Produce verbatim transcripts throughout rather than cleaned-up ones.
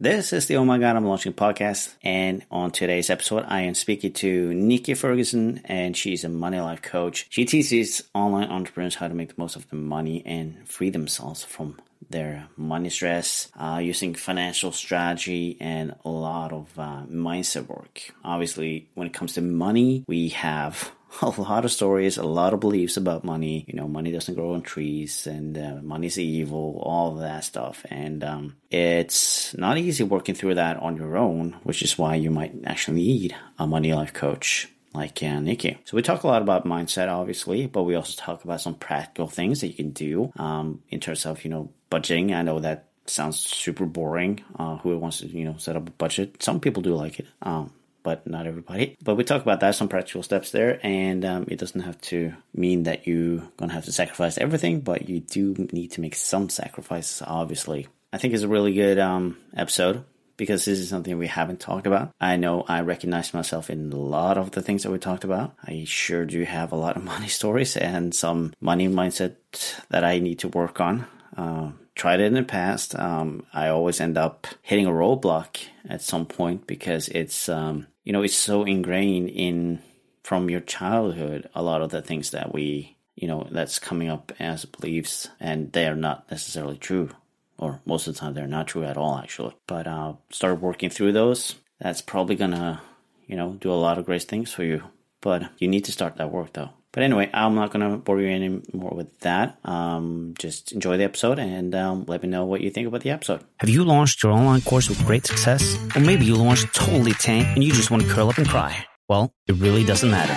This is the Oh My God, I'm Launching Podcast, and on today's episode, I am speaking to Niki Ferguson, and she's a money life coach. She teaches online entrepreneurs how to make the most of their money and free themselves from their money stress uh, using financial strategy and a lot of uh, mindset work. Obviously, when it comes to money, we have a lot of stories, a lot of beliefs about money. You know, money doesn't grow on trees, and uh, money's evil, all of that stuff. And um, it's not easy working through that on your own, which is why you might actually need a money life coach like uh, Niki. So we talk a lot about mindset, obviously, but we also talk about some practical things that you can do um, in terms of, you know, budgeting. I know that sounds super boring. Uh, who wants to, you know, set up a budget? Some people do like it. Um, but not everybody. But we talk about that, some practical steps there, and um, it doesn't have to mean that you're going to have to sacrifice everything, but you do need to make some sacrifices, obviously. I think it's a really good um, episode, because this is something we haven't talked about. I know I recognize myself in a lot of the things that we talked about. I sure do have a lot of money stories and some money mindset that I need to work on. Uh, tried it in the past. Um, I always end up hitting a roadblock at some point, because it's... Um, You know, it's so ingrained in from your childhood, a lot of the things that we, you know, that's coming up as beliefs, and they are not necessarily true, or most of the time they're not true at all, actually. But uh, start working through those. That's probably going to, you know, do a lot of great things for you. But you need to start that work, though. But anyway, I'm not going to bore you anymore with that. Um, just enjoy the episode, and um, let me know what you think about the episode. Have you launched your online course with great success? Or maybe you launched totally tanked and you just want to curl up and cry. Well, it really doesn't matter.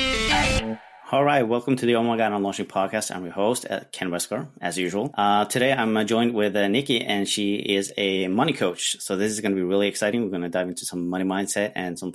All right, welcome to the Oh My God, I'm Launching Podcast. I'm your host, Ken Westgaard, as usual. Uh, today, I'm joined with uh, Niki, and she is a money coach. So this is going to be really exciting. We're going to dive into some money mindset and some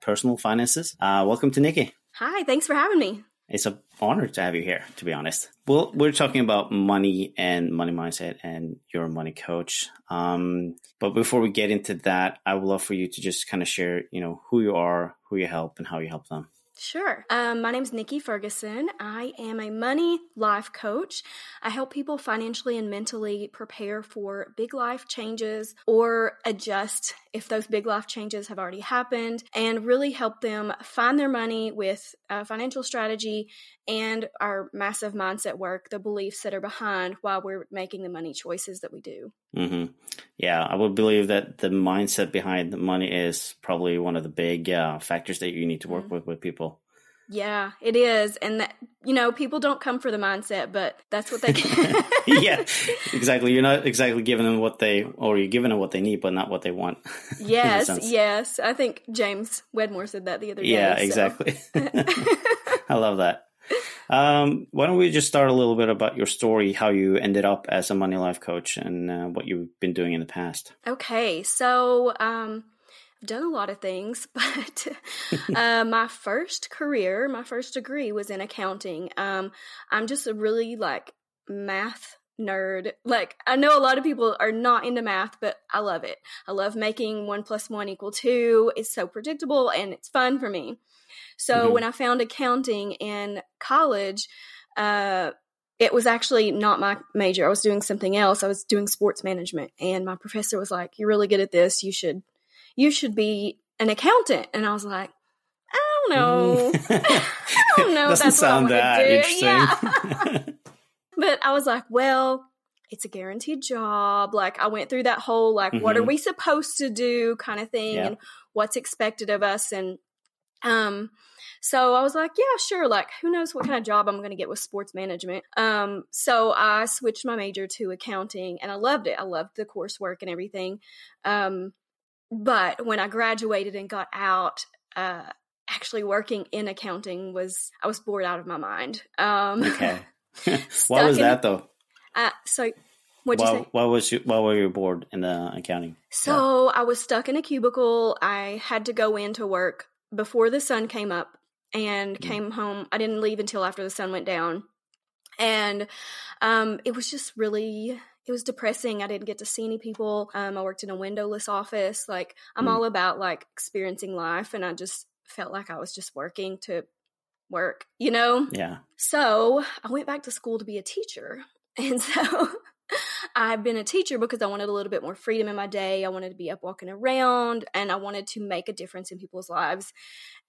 personal finances. Uh, welcome to Niki. Hi, thanks for having me. It's an honor to have you here, to be honest. Well, we're talking about money and money mindset, and you're a money coach. Um, but before we get into that, I would love for you to just kind of share, you know, who you are, who you help, and how you help them. Sure. Um, my name is Niki Ferguson. I am a money life coach. I help people financially and mentally prepare for big life changes, or adjust if those big life changes have already happened, and really help them find their money with uh, financial strategy and our massive mindset work, the beliefs that are behind why we're making the money choices that we do. Mm-hmm. Yeah, I would believe that the mindset behind the money is probably one of the big uh, factors that you need to work mm-hmm. with with people. Yeah, it is. And, that, you know, people don't come for the mindset, but that's what they can. Yeah, exactly. You're not exactly giving them what they, or you're giving them what they need, but not what they want. Yes, yes. I think James Wedmore said that the other day. Yeah, so. Exactly. I love that. Um, why don't we just start a little bit about your story, how you ended up as a money life coach, and uh, what you've been doing in the past. Okay. So, um, I've done a lot of things, but uh, my first career, my first degree was in accounting. Um, I'm just a really like math nerd. Like, I know a lot of people are not into math, but I love it. I love making one plus one equal two. It's so predictable, and it's fun for me. So mm-hmm. when I found accounting in college, uh, it was actually not my major. I was doing something else. I was doing sports management, and my professor was like, "You're really good at this. You should, you should be an accountant." And I was like, "I don't know. I don't know. Doesn't that's sound what I that do. Interesting." Yeah. But I was like, "Well, it's a guaranteed job." Like, I went through that whole like, mm-hmm. "What are we supposed to do?" kind of thing, yeah. and what's expected of us, and Um, so I was like, yeah, sure. Like, who knows what kind of job I'm going to get with sports management. Um, so I switched my major to accounting and I loved it. I loved the coursework and everything. Um, but when I graduated and got out, uh, actually working in accounting was, I was bored out of my mind. Um, okay. Why was in, that though? Uh, so what'd why, you say? Why was you, why were you bored in the accounting? So yeah. I was stuck in a cubicle. I had to go in to work before the sun came up and came home. I didn't leave until after the sun went down. And um, it was just really, it was depressing. I didn't get to see any people. Um, I worked in a windowless office. Like I'm mm. all about like experiencing life. And I just felt like I was just working to work, you know? Yeah. So I went back to school to be a teacher. And so I've been a teacher because I wanted a little bit more freedom in my day. I wanted to be up walking around and I wanted to make a difference in people's lives.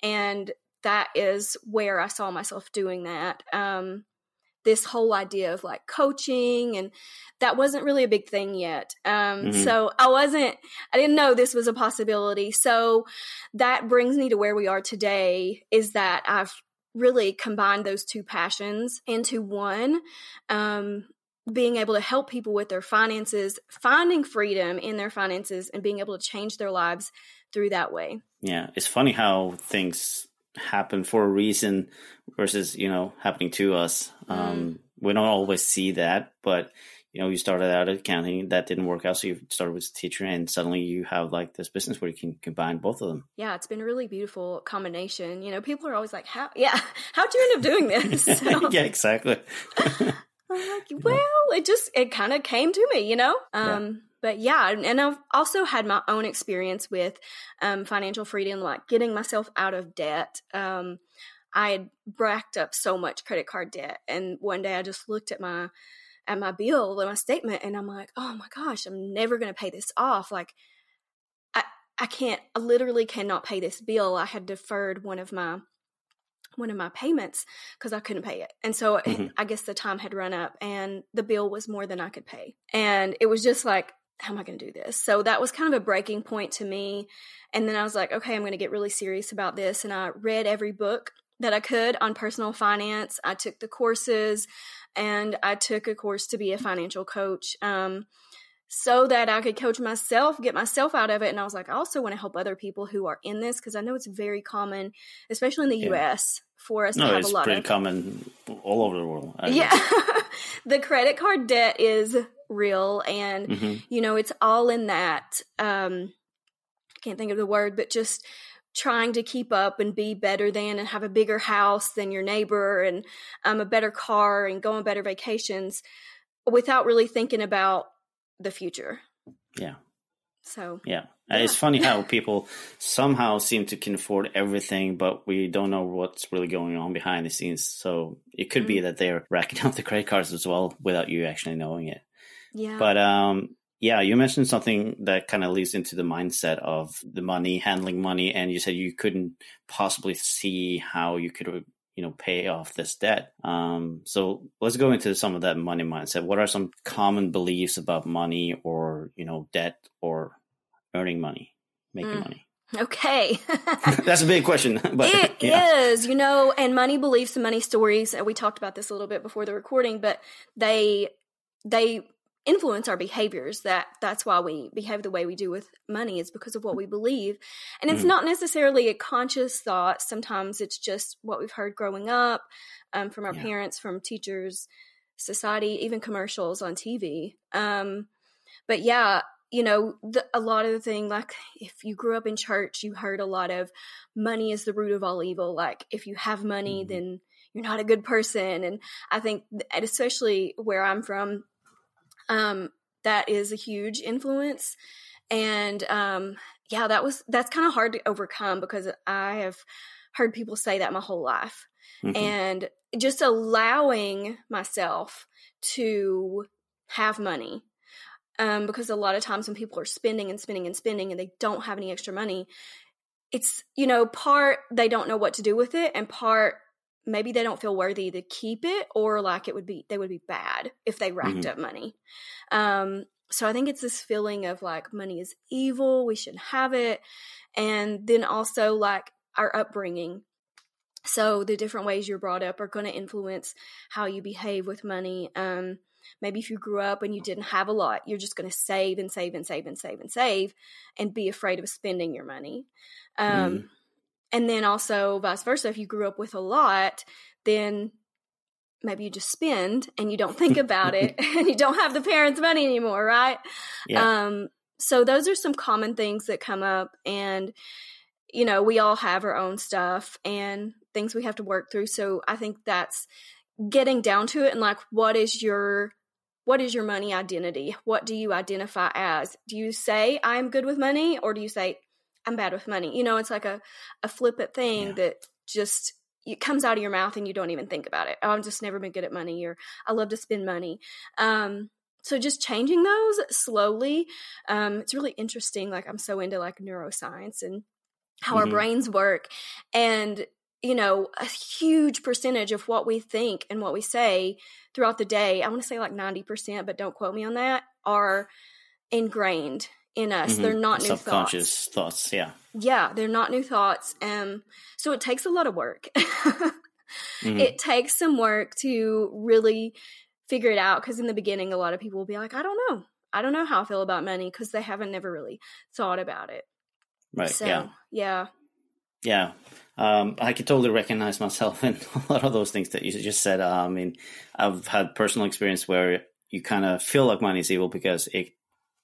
And that is where I saw myself doing that. Um, this whole idea of like coaching, and that wasn't really a big thing yet. Um, mm-hmm. So I wasn't, I didn't know this was a possibility. So that brings me to where we are today, is that I've really combined those two passions into one. Um, being able to help people with their finances, finding freedom in their finances, and being able to change their lives through that way. Yeah. It's funny how things happen for a reason versus, you know, happening to us. Mm. Um, we don't always see that, but you know, you started out accounting, that didn't work out. So you started with a teacher and suddenly you have like this business where you can combine both of them. Yeah. It's been a really beautiful combination. You know, people are always like, how, yeah, how'd you end up doing this? So. Yeah, exactly. I'm like, well, it just, it kind of came to me, you know? Um, yeah. But yeah, and I've also had my own experience with um, financial freedom, like getting myself out of debt. Um, I had racked up so much credit card debt. And one day I just looked at my, at my bill and my statement and I'm like, oh my gosh, I'm never going to pay this off. Like I, I can't, I literally cannot pay this bill. I had deferred one of my one of my payments because I couldn't pay it. And so mm-hmm. I guess the time had run up and the bill was more than I could pay. And it was just like, how am I going to do this? So that was kind of a breaking point to me. And then I was like, okay, I'm going to get really serious about this. And I read every book that I could on personal finance. I took the courses and I took a course to be a financial coach, um, so that I could coach myself, get myself out of it. And I was like, I also want to help other people who are in this, because I know it's very common, especially in the yeah. U S, for us no, to have a lot of... No, it's pretty common all over the world. I yeah. The credit card debt is real. And, mm-hmm. you know, it's all in that. Um, I can't think of the word, but just trying to keep up and be better than and have a bigger house than your neighbor and um, a better car and go on better vacations without really thinking about the future. Yeah. So. Yeah. yeah. It's funny how people somehow seem to can afford everything, but we don't know what's really going on behind the scenes. So it could mm-hmm. be that they're racking up the credit cards as well without you actually knowing it. Yeah. But um, yeah, you mentioned something that kind of leads into the mindset of the money, handling money. And you said you couldn't possibly see how you could, you know, pay off this debt. Um, so let's go into some of that money mindset. What are some common beliefs about money or, you know, debt or earning money, making mm. money? Okay. That's a big question. But it yeah. is, you know, and money beliefs and money stories. And we talked about this a little bit before the recording, but they, they influence our behaviors. That that's why we behave the way we do with money, is because of what we believe. And it's mm. not necessarily a conscious thought. Sometimes it's just what we've heard growing up, um, from our yeah. parents, from teachers, society, even commercials on T V. Um, but yeah, you know, the, a lot of the thing, like if you grew up in church, you heard a lot of money is the root of all evil. Like if you have money, mm-hmm. then you're not a good person. And I think, and especially where I'm from, Um, that is a huge influence. And, um, yeah, that was, that's kind of hard to overcome, because I have heard people say that my whole life. Mm-hmm. And just allowing myself to have money. Um, because a lot of times when people are spending and spending and spending and they don't have any extra money, it's, you know, part they don't know what to do with it, and part maybe they don't feel worthy to keep it, or like it would be, they would be bad if they racked mm-hmm. up money. Um, so I think it's this feeling of like money is evil, we shouldn't have it. And then also like our upbringing. So the different ways you're brought up are going to influence how you behave with money. Um, maybe if you grew up and you didn't have a lot, you're just going to save and save and save and save and save and be afraid of spending your money. Um, mm. And then also vice versa, if you grew up with a lot, then maybe you just spend and you don't think about it and you don't have the parents' money anymore, right? Yeah. Um, so those are some common things that come up, and, you know, we all have our own stuff and things we have to work through. So I think that's getting down to it and like, what is your, what is your money identity? What do you identify as? Do you say I'm good with money, or do you say I'm bad with money? You know, it's like a, a flippant thing yeah. that just it comes out of your mouth and you don't even think about it. Oh, I've just never been good at money, or I love to spend money. Um, So just changing those slowly. Um, it's really interesting. Like, I'm so into like neuroscience and how mm-hmm. our brains work. And, you know, a huge percentage of what we think and what we say throughout the day, I want to say like ninety percent, but don't quote me on that, are ingrained in us. Mm-hmm. They're not new thoughts. Subconscious thoughts, yeah. Yeah, they're not new thoughts. Um, so it takes a lot of work. mm-hmm. It takes some work to really figure it out, because in the beginning, a lot of people will be like, I don't know. I don't know how I feel about money, because they haven't never really thought about it. Right. So, yeah. Yeah. Yeah. Um, I could totally recognize myself in a lot of those things that you just said. Uh, I mean, I've had personal experience where you kind of feel like money is evil, because it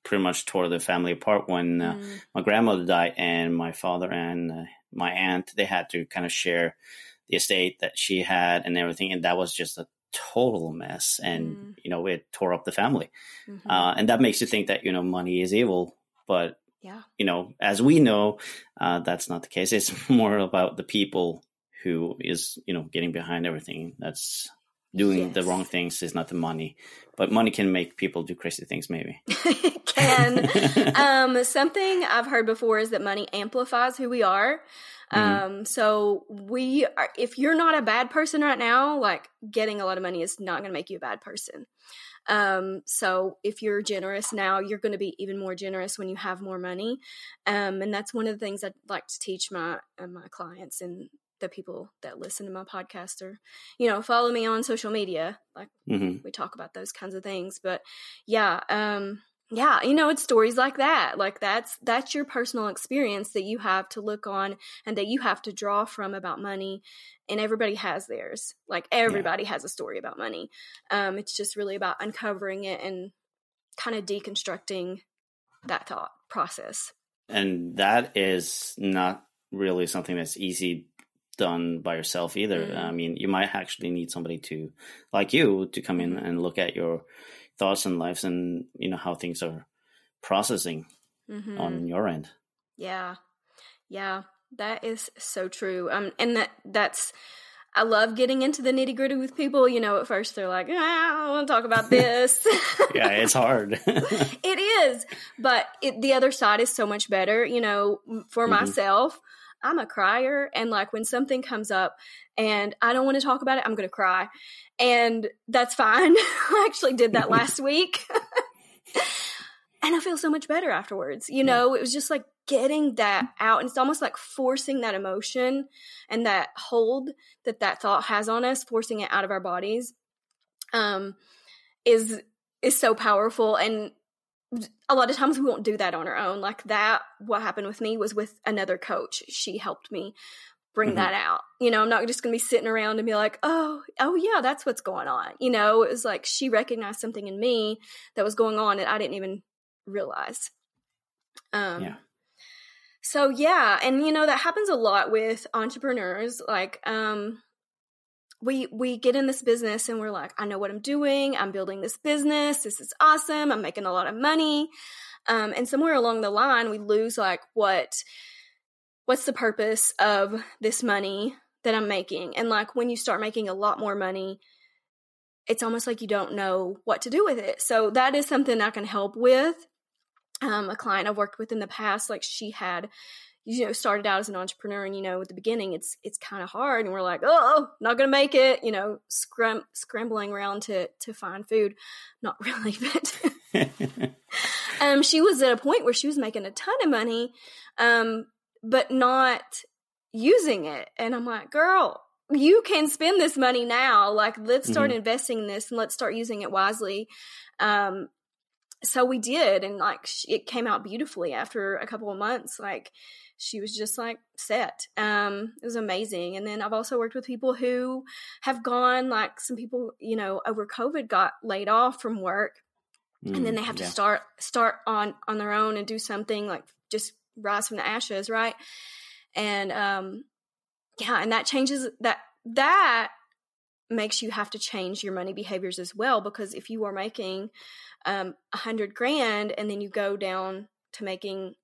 pretty much tore the family apart when uh, mm. my grandmother died, and my father and uh, my aunt, they had to kind of share the estate that she had and everything. And that was just a total mess, and mm. you know, it tore up the family. Mm-hmm. Uh, and that makes you think that, you know, money is evil, but yeah, you know, as we know, uh, that's not the case. It's more about the people who is, you know, getting behind everything that's doing yes. the wrong things. Is not the money, but money can make people do crazy things. Maybe it can. um, something I've heard before is that money amplifies who we are. Mm-hmm. Um, so we are, if you're not a bad person right now, like getting a lot of money is not going to make you a bad person. Um, so if you're generous now, you're going to be even more generous when you have more money. Um, and that's one of the things I'd like to teach my, uh, my clients and the people that listen to my podcast, or, you know, follow me on social media. Like mm-hmm. we talk about those kinds of things, but yeah, um, yeah, you know, it's stories like that. Like that's that's your personal experience that you have to look on and that you have to draw from about money. And everybody has theirs. Like everybody yeah. has a story about money. Um, it's just really about uncovering it and kind of deconstructing that thought process. And that is not really something that's easy done by yourself either. Mm-hmm. I mean, you might actually need somebody to, like you, to come in and look at your thoughts and lives and, you know, how things are processing mm-hmm. on your end. Yeah. Yeah. That is so true. Um, and that that's, I love getting into the nitty gritty with people. You know, at first they're like, ah, I want to talk about this. yeah. It's hard. It is. But it, the other side is so much better. You know, for mm-hmm. myself, I'm a crier. And like when something comes up and I don't want to talk about it, I'm going to cry. And that's fine. I actually did that last week. And I feel so much better afterwards. You know, yeah. It was just like getting that out. And it's almost like forcing that emotion and that hold that that thought has on us, forcing it out of our bodies um, is is so powerful. And a lot of times we won't do that on our own. Like that, what happened with me was with another coach. She helped me bring mm-hmm. that out. You know, I'm not just going to be sitting around and be like, oh, oh yeah, that's what's going on. You know, it was like she recognized something in me that was going on that I didn't even realize. Um, yeah. So yeah. And you know, that happens a lot with entrepreneurs. Like, um, we, we get in this business and we're like, I know what I'm doing. I'm building this business. This is awesome. I'm making a lot of money. Um, and somewhere along the line, we lose like what, what's the purpose of this money that I'm making? And like when you start making a lot more money, it's almost like you don't know what to do with it. So that is something I can help with. Um, a client I've worked with in the past, like she had, you know, started out as an entrepreneur, and, you know, at the beginning it's, it's kind of hard and we're like, oh, not going to make it, you know, scrum, scrambling around to, to find food. Not really, but um, she was at a point where she was making a ton of money. Um, but not, using it. And I'm like, girl, you can spend this money now. Like, let's start mm-hmm. investing in this and let's start using it wisely. Um, so we did. And like, it came out beautifully after a couple of months. Like, she was just like set. Um, it was amazing. And then I've also worked with people who have gone, like some people, you know, over COVID got laid off from work mm, and then they have yeah. to start, start on, on their own and do something, like just rise from the ashes. Right. And, um, yeah. And that changes that, that makes you have to change your money behaviors as well, because if you are making, um, a hundred grand and then you go down to making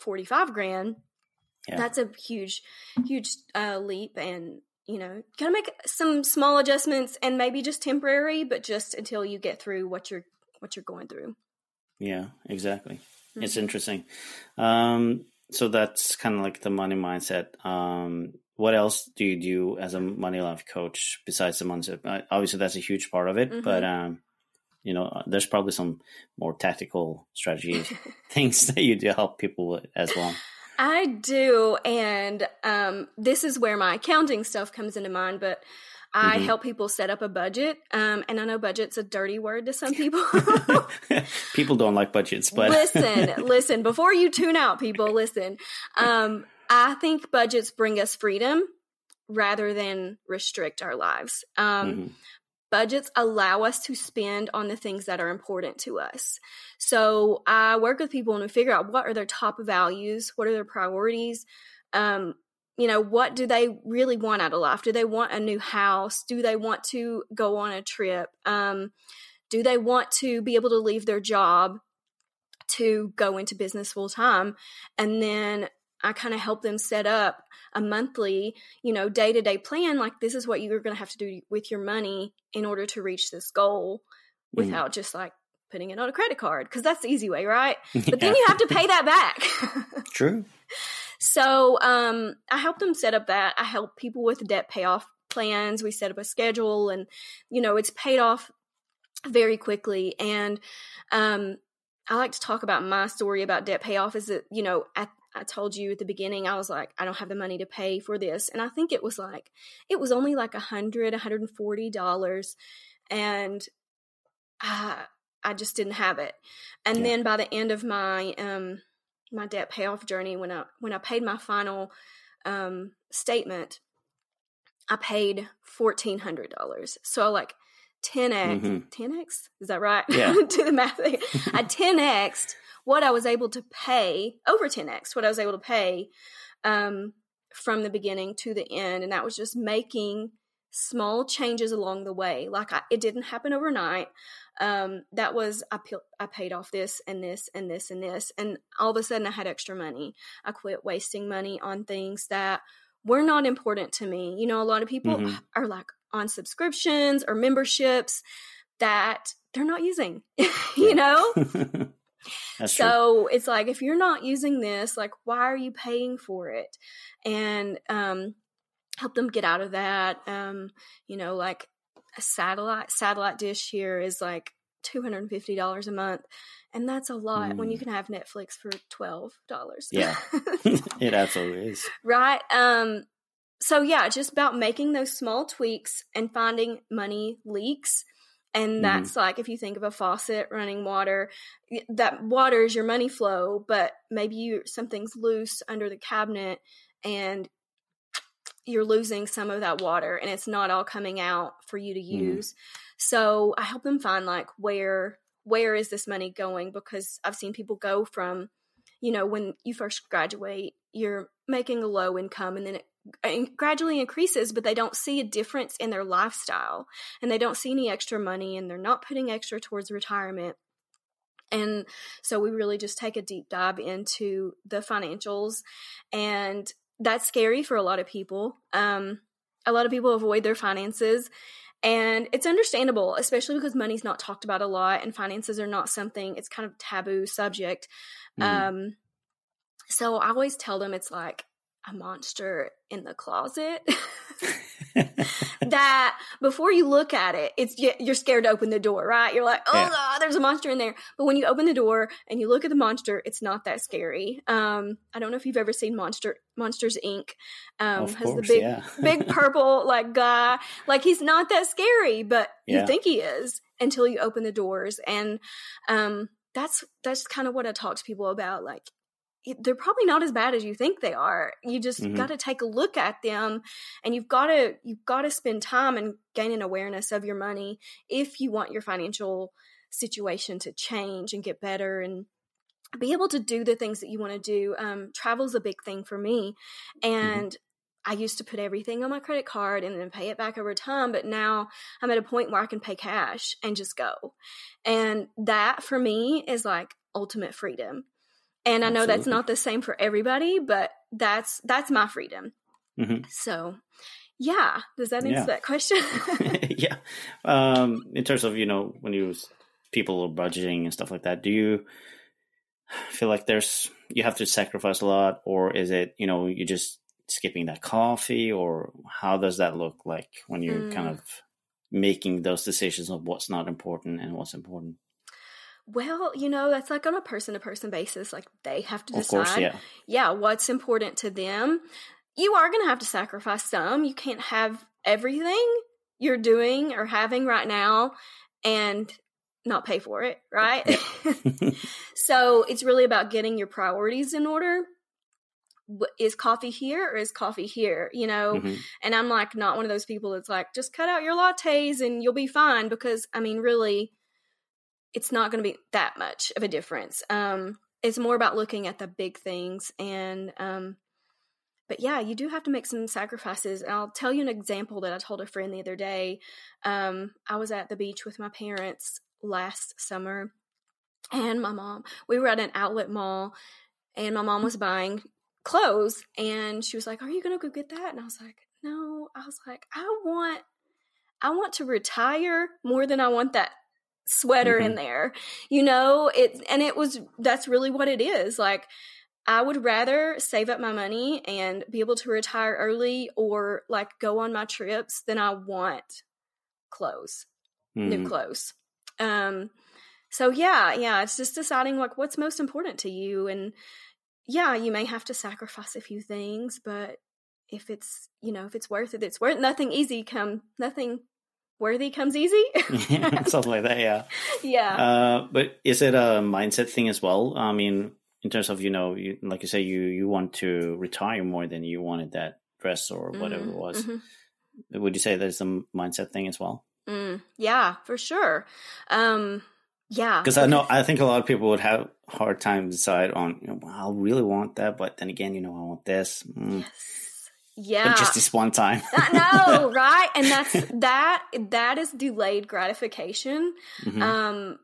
forty-five grand, yeah. that's a huge, huge, uh, leap. And, you know, you gotta make some small adjustments and maybe just temporary, but just until you get through what you're, what you're going through. Yeah, exactly. Mm-hmm. It's interesting. Um, so that's kind of like the money mindset. Um, what else do you do as a money life coach besides the mindset? Obviously that's a huge part of it, mm-hmm. but, um, you know, there's probably some more tactical strategies, things that you do help people with as well. I do. And um, this is where my accounting stuff comes into mind, but I mm-hmm. help people set up a budget. Um, and I know budget's a dirty word to some people. People don't like budgets, but listen, listen, before you tune out, people, listen. Um, I think budgets bring us freedom rather than restrict our lives. Um mm-hmm. Budgets allow us to spend on the things that are important to us. So I work with people and we figure out what are their top values, what are their priorities, um, you know, what do they really want out of life? Do they want a new house? Do they want to go on a trip? Um, do they want to be able to leave their job to go into business full time? And then I kind of help them set up a monthly, you know, day-to-day plan. Like, this is what you're going to have to do with your money in order to reach this goal without mm. just like putting it on a credit card. 'Cause that's the easy way. Right. Yeah. But then you have to pay that back. True. So, um, I help them set up that. I help people with debt payoff plans. We set up a schedule and, you know, it's paid off very quickly. And, um, I like to talk about my story about debt payoff is that, you know, at, I told you at the beginning, I was like, I don't have the money to pay for this. And I think it was like, it was only like one hundred dollars, one hundred forty dollars. And I, I just didn't have it. And yeah. then by the end of my, um, my debt payoff journey, when I, when I paid my final, um, statement, I paid fourteen hundred dollars. So like ten X, mm-hmm. ten X, is that right? Yeah. Do the math. I ten X'd what I was able to pay, over ten X, what I was able to pay um, from the beginning to the end. And that was just making small changes along the way. Like I, it didn't happen overnight. Um, that was, I, pe- I paid off this and this and this and this. And all of a sudden I had extra money. I quit wasting money on things that were not important to me. You know, a lot of people mm-hmm. are like on subscriptions or memberships that they're not using, you know? That's so true. It's like, if you're not using this, like, why are you paying for it? And, um, help them get out of that. Um, you know, like a satellite, satellite dish here is like two hundred fifty dollars a month. And that's a lot mm. when you can have Netflix for twelve dollars. Yeah, it absolutely is. Right. Um, so yeah, just about making those small tweaks and finding money leaks. And that's mm-hmm. like, if you think of a faucet running water, that water is your money flow, but maybe you, something's loose under the cabinet and you're losing some of that water and it's not all coming out for you to use. Mm-hmm. So I help them find like, where, where is this money going? Because I've seen people go from, you know, when you first graduate, you're making a low income and then it and gradually increases, but they don't see a difference in their lifestyle and they don't see any extra money and they're not putting extra towards retirement. And so we really just take a deep dive into the financials, and that's scary for a lot of people. Um, a lot of people avoid their finances, and it's understandable, especially because money's not talked about a lot and finances are not something, it's kind of taboo subject. Mm-hmm. Um, so I always tell them it's like, a monster in the closet. that before you look at it, it's you're scared to open the door, right? You're like, oh, yeah. God, there's a monster in there. But when you open the door and you look at the monster, it's not that scary. Um, I don't know if you've ever seen Monster Monsters, Incorporated. Um, of course, has the big, yeah. big purple like guy. Like he's not that scary, but yeah. you think he is until you open the doors. And um, that's that's kind of what I talk to people about, like. They're probably not as bad as you think they are. You just mm-hmm. got to take a look at them, and you've got to you've got to spend time and gain an awareness of your money if you want your financial situation to change and get better and be able to do the things that you want to do. Um, travel's a big thing for me, and mm-hmm. I used to put everything on my credit card and then pay it back over time. But now I'm at a point where I can pay cash and just go, and that for me is like ultimate freedom. And I know Absolutely. That's not the same for everybody, but that's that's my freedom. Mm-hmm. So, yeah. Does that answer yeah. that question? yeah. Um, in terms of, you know, when you people are budgeting and stuff like that, do you feel like there's you have to sacrifice a lot, or is it, you know, you're just skipping that coffee, or how does that look like when you're mm. kind of making those decisions of what's not important and what's important? Well, you know, that's like on a person-to-person basis. Like they have to decide, of course, yeah. yeah, what's important to them. You are going to have to sacrifice some. You can't have everything you're doing or having right now and not pay for it, right? Yeah. So it's really about getting your priorities in order. Is coffee here or is coffee here, you know? Mm-hmm. And I'm like not one of those people that's like, just cut out your lattes and you'll be fine because, I mean, really – it's not going to be that much of a difference. Um, it's more about looking at the big things. And, um, but yeah, you do have to make some sacrifices. And I'll tell you an example that I told a friend the other day. Um, I was at the beach with my parents last summer and my mom, we were at an outlet mall and my mom was buying clothes and she was like, are you going to go get that? And I was like, no, I was like, I want, I want to retire more than I want that sweater mm-hmm. in there, you know, it, and it was, that's really what it is. Like, I would rather save up my money and be able to retire early or like go on my trips than I want clothes, mm-hmm. new clothes. Um, so yeah, yeah, it's just deciding like what's most important to you. And yeah, you may have to sacrifice a few things, but if it's, you know, if it's worth it, it's worth nothing easy come, nothing worthy comes easy. yeah, something like that, yeah. Yeah. Uh, but is it a mindset thing as well? I mean, in terms of, you know, you, like you say, you, you want to retire more than you wanted that dress or whatever mm, it was. Mm-hmm. Would you say there's a mindset thing as well? Mm, yeah, for sure. Um, yeah. Because I know, I think a lot of people would have a hard time decide on, you know, well, I really want that, but then again, you know, I want this. Mm. Yes. Yeah. But just this one time. I know, right? And that's that that is delayed gratification. Mm-hmm. Um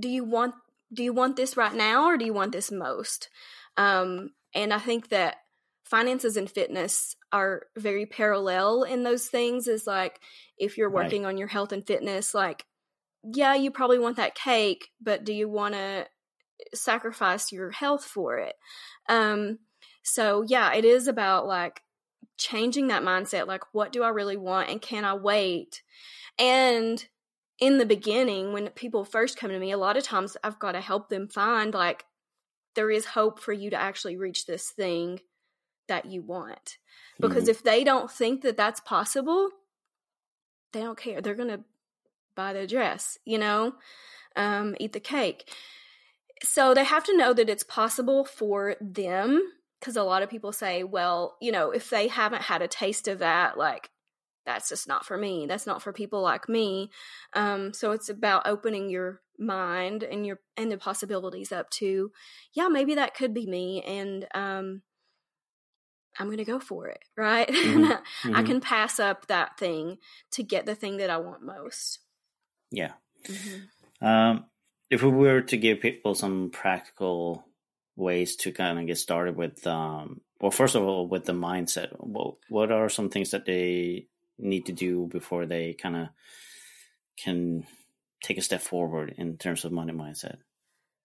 do you want do you want this right now or do you want this most? Um and I think that finances and fitness are very parallel in those things. Is like if you're working right. on your health and fitness, like yeah, you probably want that cake, but do you want to sacrifice your health for it? Um so yeah, it is about like changing that mindset, like what do I really want and can I wait? And in the beginning, when people first come to me, a lot of times I've got to help them find like there is hope for you to actually reach this thing that you want. Because mm-hmm. if they don't think that that's possible, they don't care. They're going to buy the dress, you know, um, eat the cake. So they have to know that it's possible for them. Because a lot of people say, well, you know, if they haven't had a taste of that, like, that's just not for me. That's not for people like me. Um, so it's about opening your mind and your and the possibilities up to, yeah, maybe that could be me. And um, I'm going to go for it, right? Mm-hmm. I can pass up that thing to get the thing that I want most. Yeah. Mm-hmm. Um, if we were to give people some practical ways to kind of get started with, um, well, first of all, with the mindset, what, what are some things that they need to do before they kind of can take a step forward in terms of money mindset?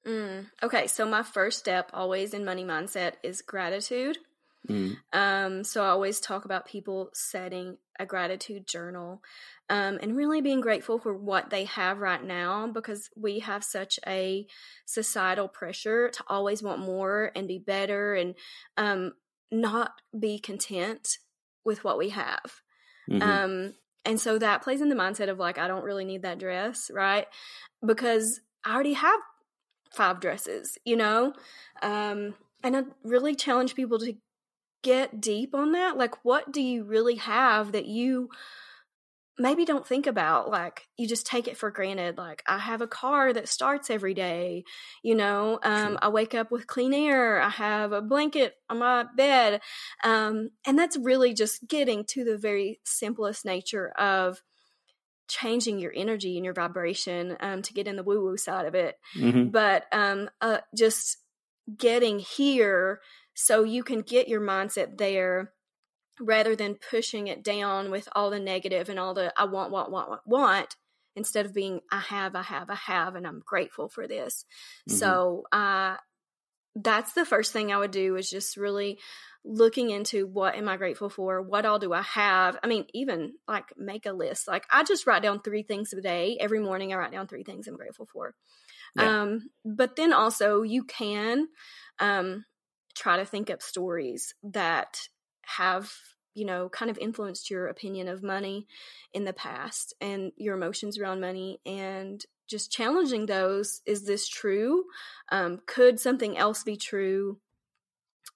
Mm, okay. So my first step always in money mindset is gratitude. Mm. Um, so I always talk about people setting a gratitude journal um, and really being grateful for what they have right now, because we have such a societal pressure to always want more and be better and um, not be content with what we have. Mm-hmm. Um, and so that plays in the mindset of like, I don't really need that dress, right? Because I already have five dresses, you know? Um, and I really challenge people to get deep on that. Like, what do you really have that you maybe don't think about? Like, you just take it for granted. Like, I have a car that starts every day, you know, um, I wake up with clean air. I have a blanket on my bed. Um, and that's really just getting to the very simplest nature of changing your energy and your vibration, um, to get in the woo-woo side of it. Mm-hmm. But um, uh, just getting here so you can get your mindset there rather than pushing it down with all the negative and all the I want, want, want, want, want, instead of being I have, I have, I have, and I'm grateful for this. Mm-hmm. So uh, that's the first thing I would do is just really looking into what am I grateful for? What all do I have? I mean, even like make a list. Like I just write down three things a day. Every morning I write down three things I'm grateful for. Yeah. Um, but then also you can um, try to think up stories that have, you know, kind of influenced your opinion of money in the past and your emotions around money, and just challenging those. Is this true? Um, could something else be true?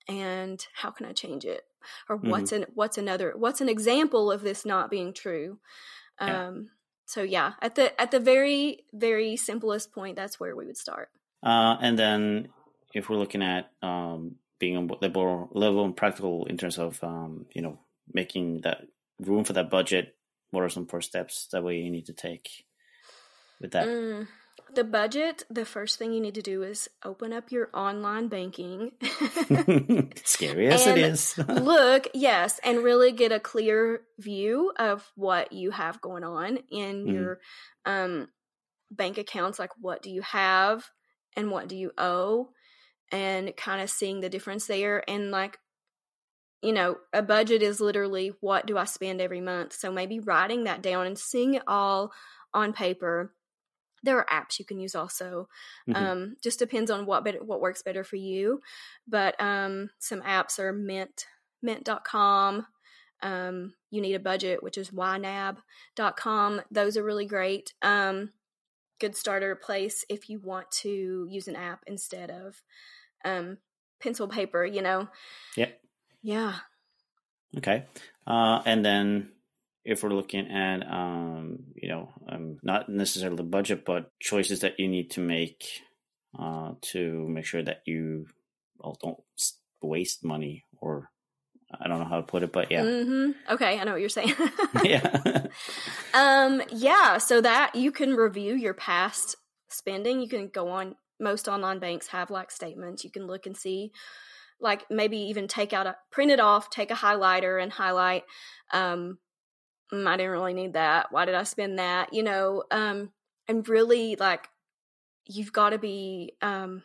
And how can I change it? Or what's mm-hmm. an what's another what's an example of this not being true? Um, yeah. So yeah, at the at the very very simplest point, that's where we would start. Uh, and then if we're looking at um, being on level level and practical in terms of um, you know, making that room for that budget, what are some first steps that we need to take with that? Mm. The budget, the first thing you need to do is open up your online banking. Scary as it is. Look, yes, and really get a clear view of what you have going on in mm. your um, bank accounts. Like, what do you have and what do you owe? And kind of seeing the difference there. And like, you know, a budget is literally what do I spend every month? So maybe writing that down and seeing it all on paper. There are apps you can use also. Mm-hmm. Um, just depends on what better, what works better for you. But um, some apps are Mint, mint dot com. Um, you need a budget, which is Y N A B dot com. Those are really great. Um, good starter place if you want to use an app instead of um, pencil paper, you know? Yep. Yeah. Okay. Uh, and then... if we're looking at, um, you know, um, not necessarily the budget, but choices that you need to make uh, to make sure that you well, don't waste money, or I don't know how to put it, but yeah. Mm-hmm. Okay. I know what you're saying. yeah. um, yeah. So that you can review your past spending. You can go on, most online banks have like statements. You can look and see, like maybe even take out a, print it off, take a highlighter and highlight, um, I didn't really need that. Why did I spend that? You know, um, and really like you've got to be um,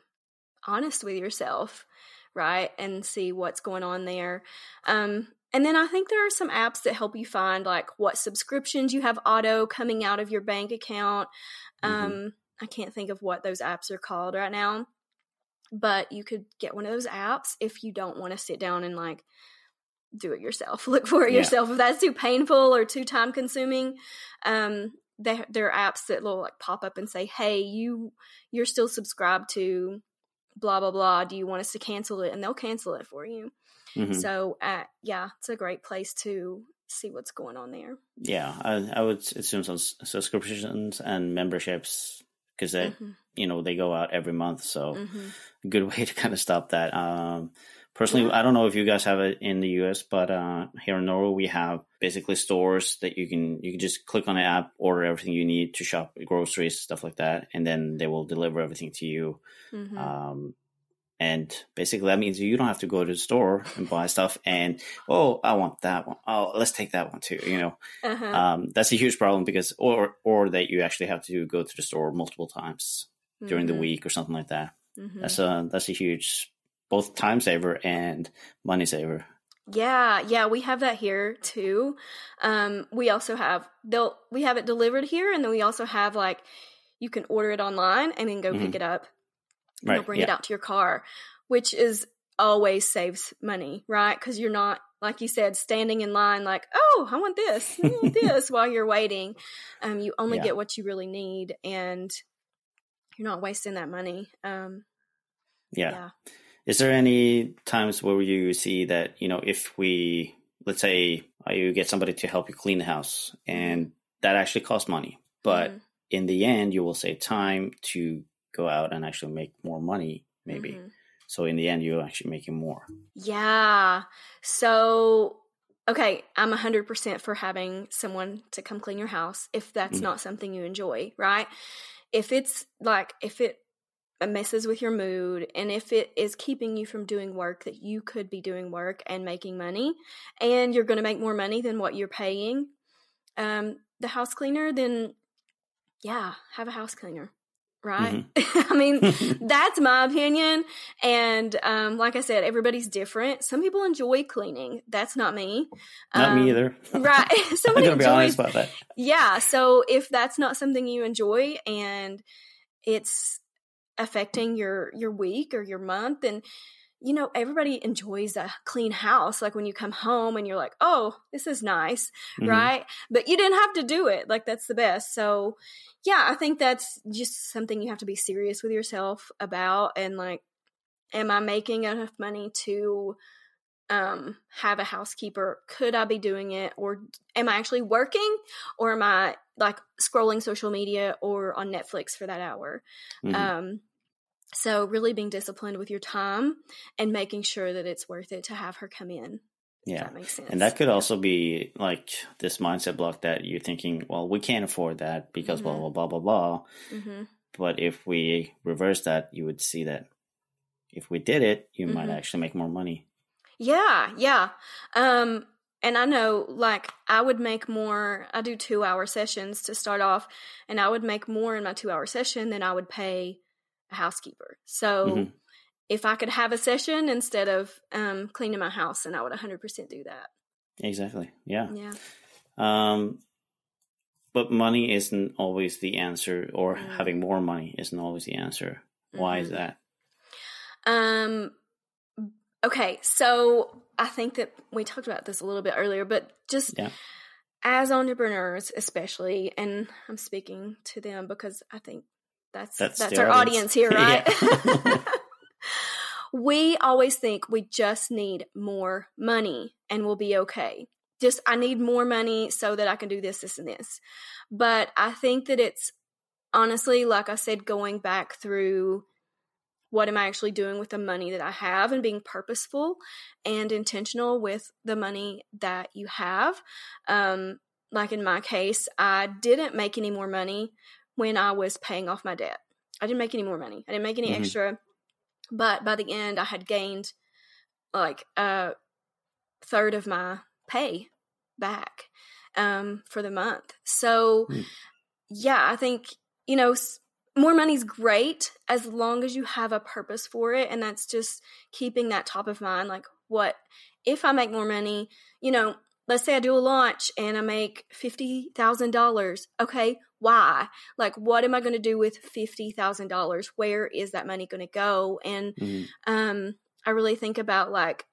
honest with yourself, right? And see what's going on there. Um, and then I think there are some apps that help you find like what subscriptions you have auto coming out of your bank account. Um, mm-hmm. I can't think of what those apps are called right now, but you could get one of those apps if you don't want to sit down and like, do it yourself. Look for it yeah. yourself. If that's too painful or too time consuming, um, there, there are apps that will like pop up and say, "Hey, you, you're still subscribed to blah blah blah. Do you want us to cancel it?" And they'll cancel it for you. Mm-hmm. So, uh, yeah, it's a great place to see what's going on there. Yeah, I, I would assume some subscriptions and memberships because they, mm-hmm. you know, they go out every month. So, mm-hmm. a good way to kind of stop that. Um, Personally, I don't know if you guys have it in the U S, but uh, here in Norway, we have basically stores that you can you can just click on an app, order everything you need to shop, groceries, stuff like that, and then they will deliver everything to you. Mm-hmm. Um, and basically, that means you don't have to go to the store and buy stuff and, oh, I want that one. Oh, let's take that one too, you know. Uh-huh. Um, that's a huge problem because or, or that you actually have to go to the store multiple times during mm-hmm. the week or something like that. Mm-hmm. That's a, that's a huge both time saver and money saver. Yeah, yeah, we have that here too. Um, we also have they'll we have it delivered here, and then we also have like you can order it online and then go mm-hmm. pick it up. Right, they'll bring yeah. it out to your car, which is always saves money, right? Because you're not, like you said, standing in line like, oh, I want this, I want this while you're waiting. Um, you only yeah. get what you really need, and you're not wasting that money. Um, yeah. yeah. Is there any times where you see that, you know, if we, let's say uh, you get somebody to help you clean the house, and that actually costs money, but mm-hmm. in the end, you will save time to go out and actually make more money, maybe. Mm-hmm. So in the end, you're actually making more. Yeah. So, okay, I'm one hundred percent for having someone to come clean your house if that's mm-hmm. not something you enjoy, right? If it's like, if it messes with your mood and if it is keeping you from doing work that you could be doing work and making money, and you're going to make more money than what you're paying um, the house cleaner, then yeah, have a house cleaner. Right. Mm-hmm. I mean, that's my opinion. And um, like I said, everybody's different. Some people enjoy cleaning. That's not me. Not um, me either. Right. Somebody I'm going to be honest about that. Yeah. So if that's not something you enjoy and it's affecting your, your week or your month, and, you know, everybody enjoys a clean house. Like when you come home and you're like, oh, this is nice. Mm-hmm. Right. But you didn't have to do it. Like that's the best. So yeah, I think that's just something you have to be serious with yourself about. And like, am I making enough money to um, have a housekeeper? Could I be doing it? Or am I actually working, or am I like scrolling social media or on Netflix for that hour? Mm-hmm. Um, So really being disciplined with your time and making sure that it's worth it to have her come in. Yeah. That makes sense. And that could yeah. also be like this mindset block that you're thinking, well, we can't afford that because mm-hmm. blah, blah, blah, blah, blah. Mm-hmm. But if we reverse that, you would see that if we did it, you mm-hmm. might actually make more money. Yeah. Yeah. Um, and I know like I would make more, I do two hour sessions to start off, and I would make more in my two hour session than I would pay a housekeeper. So mm-hmm. if I could have a session instead of um, cleaning my house, then I would one hundred percent do that. Exactly. Yeah. Yeah. Um, but money isn't always the answer, or mm-hmm. having more money isn't always the answer. Why mm-hmm. is that? Um. Okay. So I think that we talked about this a little bit earlier, but just yeah. as entrepreneurs, especially, and I'm speaking to them because I think That's that's, that's our audience, audience here, right? Yeah. We always think we just need more money and we'll be okay. Just I need more money so that I can do this, this, and this. But I think that it's honestly, like I said, going back through what am I actually doing with the money that I have, and being purposeful and intentional with the money that you have. Um, like in my case, I didn't make any more money when I was paying off my debt. I didn't make any more money. I didn't make any mm-hmm. extra, but by the end I had gained like a third of my pay back um, for the month. So mm. yeah, I think, you know, more money's great as long as you have a purpose for it. And that's just keeping that top of mind. Like what, if I make more money, you know, let's say I do a launch and I make fifty thousand dollars. Okay. Why? Like, what am I going to do with fifty thousand dollars? Where is that money going to go? And mm-hmm. um, I really think about like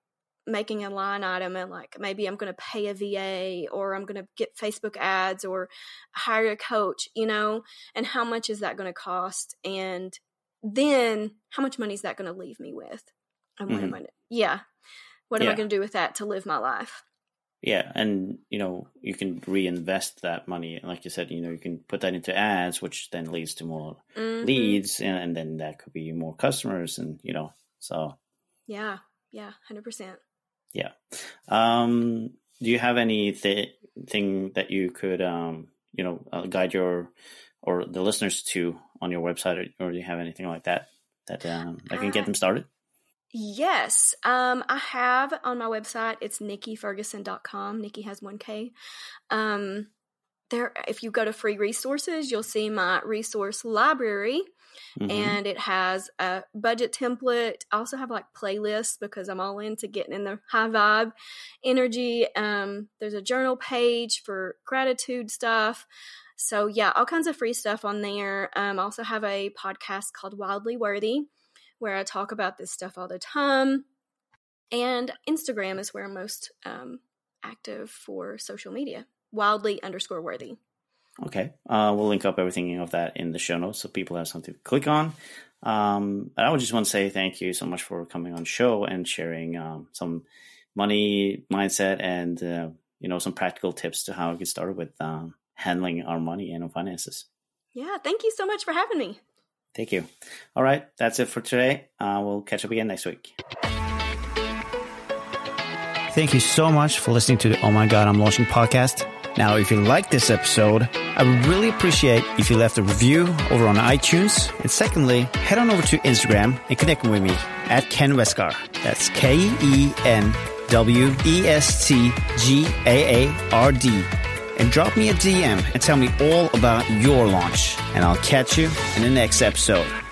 making a line item, and like maybe I'm going to pay a V A, or I'm going to get Facebook ads, or hire a coach, you know, and how much is that going to cost? And then how much money is that going to leave me with? And what mm-hmm. am I? Yeah. What yeah. am I going to do with that to live my life? Yeah. And, you know, you can reinvest that money. Like you said, you know, you can put that into ads, which then leads to more mm-hmm. leads. And, and then that could be more customers. And, you know, so. Yeah. Yeah. one hundred percent. Yeah. Um, do you have any th- thing that you could, um, you know, uh, guide your or the listeners to on your website? Or, or do you have anything like that that, um, that can I- get them started? Yes, um, I have on my website. It's Niki Ferguson dot com. Niki has one K. Um, there, if you go to free resources, you'll see my resource library, Mm-hmm. And it has a budget template. I also have like playlists because I'm all into getting in the high vibe energy. Um, there's a journal page for gratitude stuff. So yeah, all kinds of free stuff on there. Um, I also have a podcast called Wildly Worthy where I talk about this stuff all the time. And Instagram is where I'm most um, active for social media. Wildly underscore worthy. Okay. Uh, we'll link up everything of that in the show notes so people have something to click on. Um, and I would just want to say thank you so much for coming on the show and sharing um, some money mindset and, uh, you know, some practical tips to how to get started with um, handling our money and our finances. Yeah. Thank you so much for having me. Thank you. All right. That's it for today. Uh, we'll catch up again next week. Thank you so much for listening to the Oh My God, I'm Launching podcast. Now, if you like this episode, I would really appreciate if you left a review over on iTunes. And secondly, head on over to Instagram and connect with me at Ken Westgaard. That's K E N W E S T G A A R D. And drop me a D M and tell me all about your launch. And I'll catch you in the next episode.